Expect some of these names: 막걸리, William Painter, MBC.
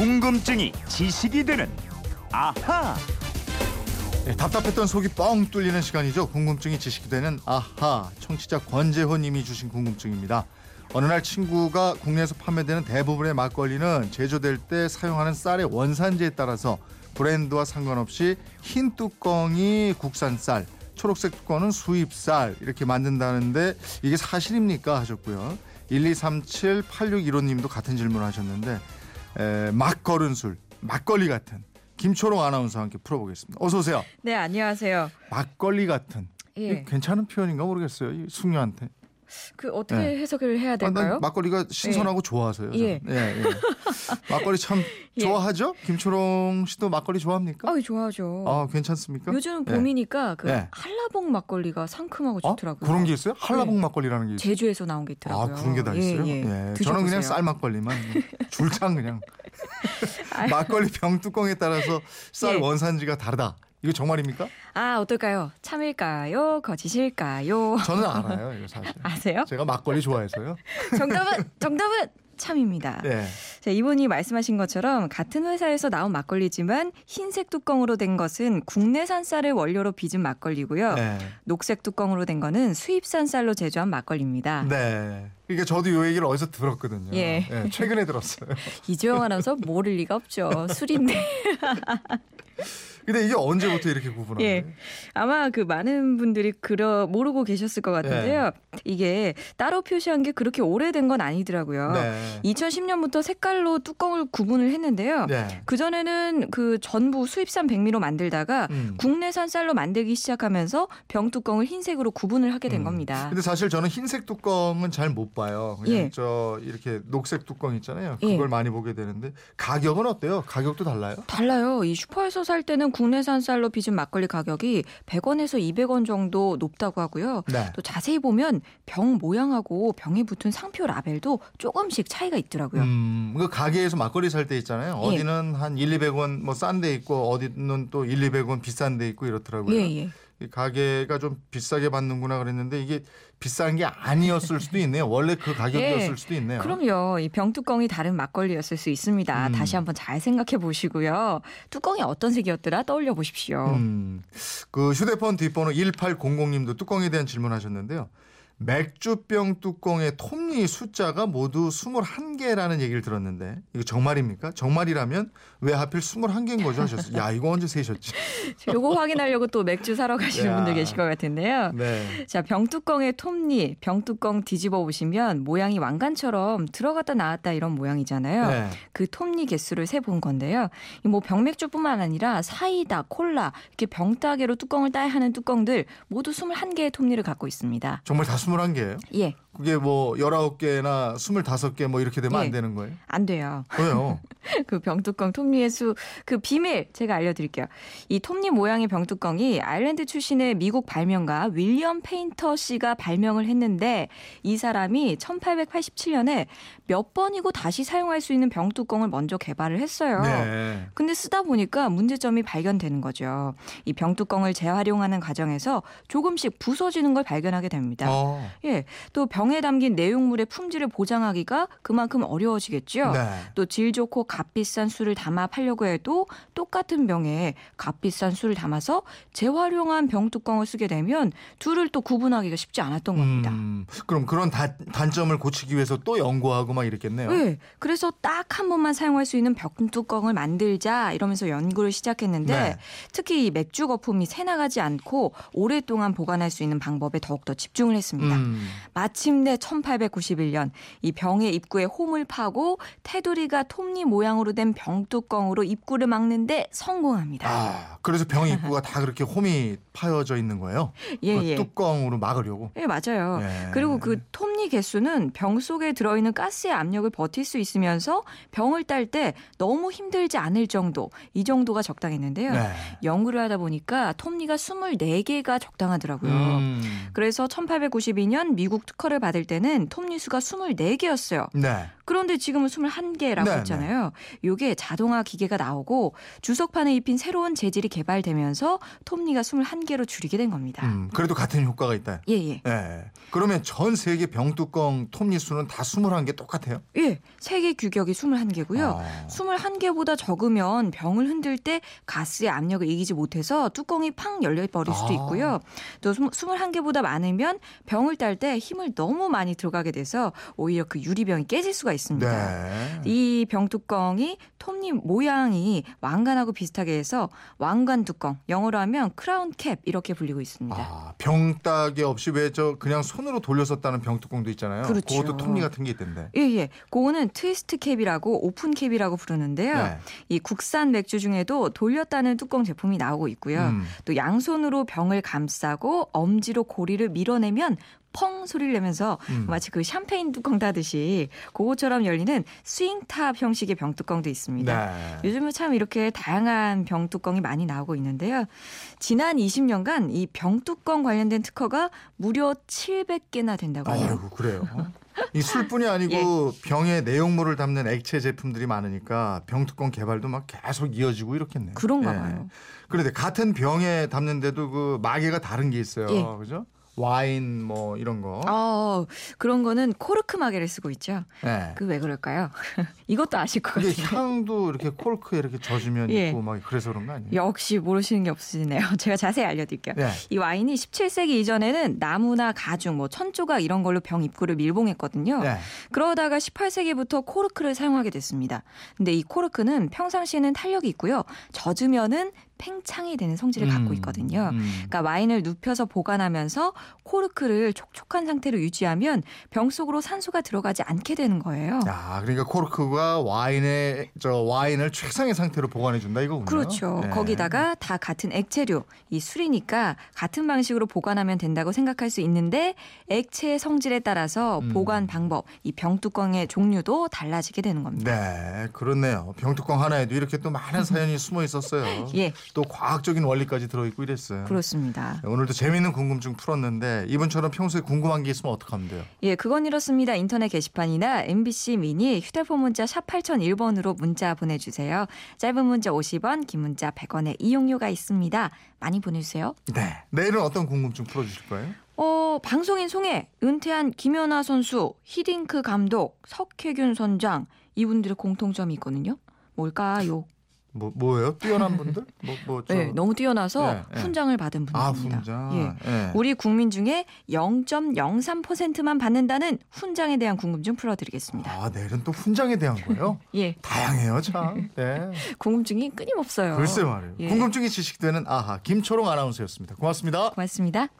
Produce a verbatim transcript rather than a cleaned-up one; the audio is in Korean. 궁금증이 지식이 되는 아하. 네, 답답했던 속이 뻥 뚫리는 시간이죠. 궁금증이 지식이 되는 아하. 청취자 권재훈 님이 주신 궁금증입니다. 어느 날 친구가 국내에서 판매되는 대부분의 막걸리는 제조될 때 사용하는 쌀의 원산지에 따라서 브랜드와 상관없이 흰 뚜껑이 국산 쌀, 초록색 뚜껑은 수입 쌀 이렇게 만든다는데 이게 사실입니까? 하셨고요. 일이삼칠 팔육일오님도 같은 질문을 하셨는데 에, 막 걸은 술, 막걸리 같은 김초롱 아나운서와 함께 풀어보겠습니다. 어서 오세요. 네, 안녕하세요. 막걸리 같은, 예. 괜찮은 표현인가 모르겠어요. 이 숙녀한테. 그 어떻게 예. 해석을 해야 될까요? 아, 막걸리가 신선하고 예. 좋아서요. 예. 예, 예. 막걸리 참 예. 좋아하죠? 김초롱 씨도 막걸리 좋아합니까? 아, 좋아하죠. 아, 괜찮습니까? 요즘은 봄이니까 예. 그 예. 한라봉 막걸리가 상큼하고 좋더라고요. 아, 그런 게 있어요? 한라봉 예. 막걸리라는 게 있어요? 제주에서 나온 게 있더라고요. 아, 그런 게 다 있어요? 예, 예. 예. 저는 그냥 쌀 막걸리만 줄창 그냥 막걸리 병 뚜껑에 따라서 쌀 예. 원산지가 다르다. 이거 정말입니까? 아, 어떨까요? 참일까요? 거짓일까요? 저는 알아요, 이거 사실. 아세요? 제가 막걸리 좋아해서요. 정답은 정답은 참입니다. 네. 자, 이분이 말씀하신 것처럼 같은 회사에서 나온 막걸리지만 흰색 뚜껑으로 된 것은 국내산 쌀을 원료로 빚은 막걸리고요. 네. 녹색 뚜껑으로 된 거는 수입산 쌀로 제조한 막걸리입니다. 네. 그러니까 저도 이 얘기를 어디서 들었거든요. 예. 네, 최근에 들었어요. 이주영 아나운서 모를 리가 없죠. 술인데. 근데 이게 언제부터 이렇게 구분하나요? 예. 아마 그 많은 분들이 그러 모르고 계셨을 것 같은데요. 예. 이게 따로 표시한 게 그렇게 오래된 건 아니더라고요. 네. 이천십 년부터 색깔로 뚜껑을 구분을 했는데요. 네. 그전에는 그 전부 수입산 백미로 만들다가 음. 국내산 쌀로 만들기 시작하면서 병 뚜껑을 흰색으로 구분을 하게 된 음. 겁니다. 근데 사실 저는 흰색 뚜껑은 잘 못 봐요. 그냥 예. 저 이렇게 녹색 뚜껑 있잖아요. 그걸 예. 많이 보게 되는데 가격은 어때요? 가격도 달라요? 달라요. 이 슈퍼에서 살 때는 국내산 쌀로 빚은 막걸리 가격이 백 원에서 이백 원 정도 높다고 하고요. 네. 또 자세히 보면 병 모양하고 병에 붙은 상표 라벨도 조금씩 차이가 있더라고요. 음, 그 가게에서 막걸리 살 때 있잖아요. 어디는 예. 한 일, 이백 원 뭐 싼 데 있고 어디는 또 일, 이백 원 비싼 데 있고 이렇더라고요. 예, 예. 가게가 좀 비싸게 받는구나 그랬는데 이게 비싼 게 아니었을 수도 있네요. 원래 그 가격이었을 예, 수도 있네요. 그럼요. 이 병뚜껑이 다른 막걸리였을 수 있습니다. 음. 다시 한번 잘 생각해 보시고요. 뚜껑이 어떤 색이었더라 떠올려 보십시오. 음. 그 휴대폰 뒷번호 일팔공공님도 뚜껑에 대한 질문하셨는데요. 맥주병 뚜껑의 톱니 숫자가 모두 스물한 개라는 얘기를 들었는데 이거 정말입니까? 정말이라면 왜 하필 스물한 개인 거죠? 하셨어요. 야, 이거 언제 세셨지? 이거 확인하려고 또 맥주 사러 가시는 야. 분들 계실 것 같은데요. 네. 자, 병뚜껑의 톱니, 병뚜껑 뒤집어 보시면 모양이 왕관처럼 들어갔다 나왔다 이런 모양이잖아요. 네. 그 톱니 개수를 세본 건데요. 뭐 병맥주뿐만 아니라 사이다, 콜라 이렇게 병따개로 뚜껑을 따야 하는 뚜껑들 모두 스물한 개의 톱니를 갖고 있습니다. 정말 다 스물한 개예요? 예. 그게 뭐 열아홉 개나 스물다섯 개 뭐 이렇게 되면 예. 안 되는 거예요? 안 돼요. 왜요? 그 병뚜껑 톱니의 수, 그 비밀 제가 알려드릴게요. 이 톱니 모양의 병뚜껑이 아일랜드 출신의 미국 발명가 윌리엄 페인터 씨가 발명을 했는데 이 사람이 천팔백팔십칠 년에 몇 번이고 다시 사용할 수 있는 병뚜껑을 먼저 개발을 했어요. 네. 근데 쓰다 보니까 문제점이 발견되는 거죠. 이 병뚜껑을 재활용하는 과정에서 조금씩 부서지는 걸 발견하게 됩니다. 어. 예, 또 병에 담긴 내용물의 품질을 보장하기가 그만큼 어려워지겠죠. 네. 또 질 좋고 값비싼 술을 담아 팔려고 해도 똑같은 병에 값비싼 술을 담아서 재활용한 병뚜껑을 쓰게 되면 둘을 또 구분하기가 쉽지 않았던 겁니다. 음, 그럼 그런 다, 단점을 고치기 위해서 또 연구하고 막 이랬겠네요. 네. 그래서 딱 한 번만 사용할 수 있는 병뚜껑을 만들자 이러면서 연구를 시작했는데 네. 특히 이 맥주 거품이 새나가지 않고 오랫동안 보관할 수 있는 방법에 더욱더 집중을 했습니다. 음. 마침내 천팔백구십일 년 이 병의 입구에 홈을 파고 테두리가 톱니 모양으로 된 병뚜껑으로 입구를 막는데 성공합니다. 아, 그래서 병 입구가 다 그렇게 홈이 파여져 있는 거예요? 예, 그 예. 뚜껑으로 막으려고? 예, 맞아요. 예. 그리고 그 톱니 개수는 병 속에 들어있는 가스의 압력을 버틸 수 있으면서 병을 딸 때 너무 힘들지 않을 정도, 이 정도가 적당했는데요. 예. 연구를 하다 보니까 톱니가 스물네 개가 적당하더라고요. 음. 그래서 천팔백구십이 년 미국 특허를 받을 때는 톱니 수가 스물네 개였어요. 네. 그런데 지금은 스물한 개라고 네, 했잖아요. 이게 네. 자동화 기계가 나오고 주석판에 입힌 새로운 재질이 개발되면서 톱니가 스물한 개로 줄이게 된 겁니다. 음, 그래도 같은 효과가 있다. 예, 예. 예. 그러면 전 세계 병뚜껑 톱니 수는 다 스물한 개 똑같아요? 예. 세계 규격이 스물한 개고요. 아. 스물한 개보다 적으면 병을 흔들 때 가스의 압력을 이기지 못해서 뚜껑이 팡 열려버릴 수도 있고요. 아. 또 스물한 개보다 많으면 병을 딸 때 힘을 너무 많이 들어가게 돼서 오히려 그 유리병이 깨질 수가 있습니다. 네. 이 병뚜껑이 톱니 모양이 왕관하고 비슷하게 해서 왕관 뚜껑, 영어로 하면 크라운 캡 이렇게 불리고 있습니다. 아, 병따개 없이 왜 저 그냥 손으로 돌려서 따는 병뚜껑도 있잖아요. 그렇죠. 그것도 톱니 같은 게 있던데. 예, 예. 그거는 트위스트 캡이라고 오픈 캡이라고 부르는데요. 네. 이 국산 맥주 중에도 돌려 따는 뚜껑 제품이 나오고 있고요. 음. 또 양손으로 병을 감싸고 엄지로 고리를 밀어내면 펑 소리를 내면서 음. 마치 그 샴페인 뚜껑 따듯이 그것처럼 열리는 스윙탑 형식의 병뚜껑도 있습니다. 네. 요즘은 참 이렇게 다양한 병뚜껑이 많이 나오고 있는데요. 지난 이십 년간 이 병뚜껑 관련된 특허가 무려 칠백 개나 된다고 해요. 아이고, 그래요? 이 술뿐이 아니고 예. 병에 내용물을 담는 액체 제품들이 많으니까 병뚜껑 개발도 막 계속 이어지고 이렇겠네요. 그런가 예. 봐요. 그런데 같은 병에 담는데도 그 마개가 다른 게 있어요. 예. 그죠? 와인 뭐 이런 거. 어, 그런 거는 코르크 마개를 쓰고 있죠. 네. 그 왜 그럴까요? 이것도 아실 것 같아요. 향도 이렇게 코르크에 이렇게 젖으면 예. 있고 막 그래서 그런 거 아니에요? 역시 모르시는 게 없으시네요. 제가 자세히 알려드릴게요. 네. 이 와인이 십칠 세기 이전에는 나무나 가죽, 뭐 천조각 이런 걸로 병 입구를 밀봉했거든요. 네. 그러다가 십팔 세기부터 코르크를 사용하게 됐습니다. 근데 이 코르크는 평상시에는 탄력이 있고요. 젖으면은 팽창이 되는 성질을 음, 갖고 있거든요. 음. 그러니까 와인을 눕혀서 보관하면서 코르크를 촉촉한 상태로 유지하면 병 속으로 산소가 들어가지 않게 되는 거예요. 아, 그러니까 코르크가 와인의 저 와인을 최상의 상태로 보관해 준다 이거군요. 그렇죠. 네. 거기다가 다 같은 액체류, 이 술이니까 같은 방식으로 보관하면 된다고 생각할 수 있는데 액체의 성질에 따라서 음. 보관 방법, 이 병뚜껑의 종류도 달라지게 되는 겁니다. 네, 그렇네요. 병뚜껑 하나에도 이렇게 또 많은 사연이 숨어 있었어요. 예. 또 과학적인 원리까지 들어있고 이랬어요. 그렇습니다. 네, 오늘도 재미있는 궁금증 풀었는데 이분처럼 평소에 궁금한 게 있으면 어떡하면 돼요? 예, 그건 이렇습니다. 인터넷 게시판이나 엠비씨 미니 휴대폰 문자 샵 팔공공일 번으로 문자 보내주세요. 짧은 문자 오십 원, 긴 문자 백 원의 이용료가 있습니다. 많이 보내주세요. 네, 내일은 어떤 궁금증 풀어주실 거예요? 어, 방송인 송해, 은퇴한 김연아 선수, 히딩크 감독, 석혜균 선장 이분들의 공통점이 있거든요. 뭘까요? 뭐 뭐예요? 뛰어난 분들? 뭐 뭐 저... 네, 너무 뛰어나서 네, 네. 훈장을 받은 분들입니다. 아, 훈장. 예. 네. 우리 국민 중에 영 점 영삼 퍼센트만 받는다는 훈장에 대한 궁금증 풀어드리겠습니다. 아, 내일은 또 훈장에 대한 거예요? 예. 다양해요, 참. 네. 궁금증이 끊임없어요. 글쎄 말이에요. 예. 궁금증이 지식되는 아하 김초롱 아나운서였습니다. 고맙습니다. 고맙습니다.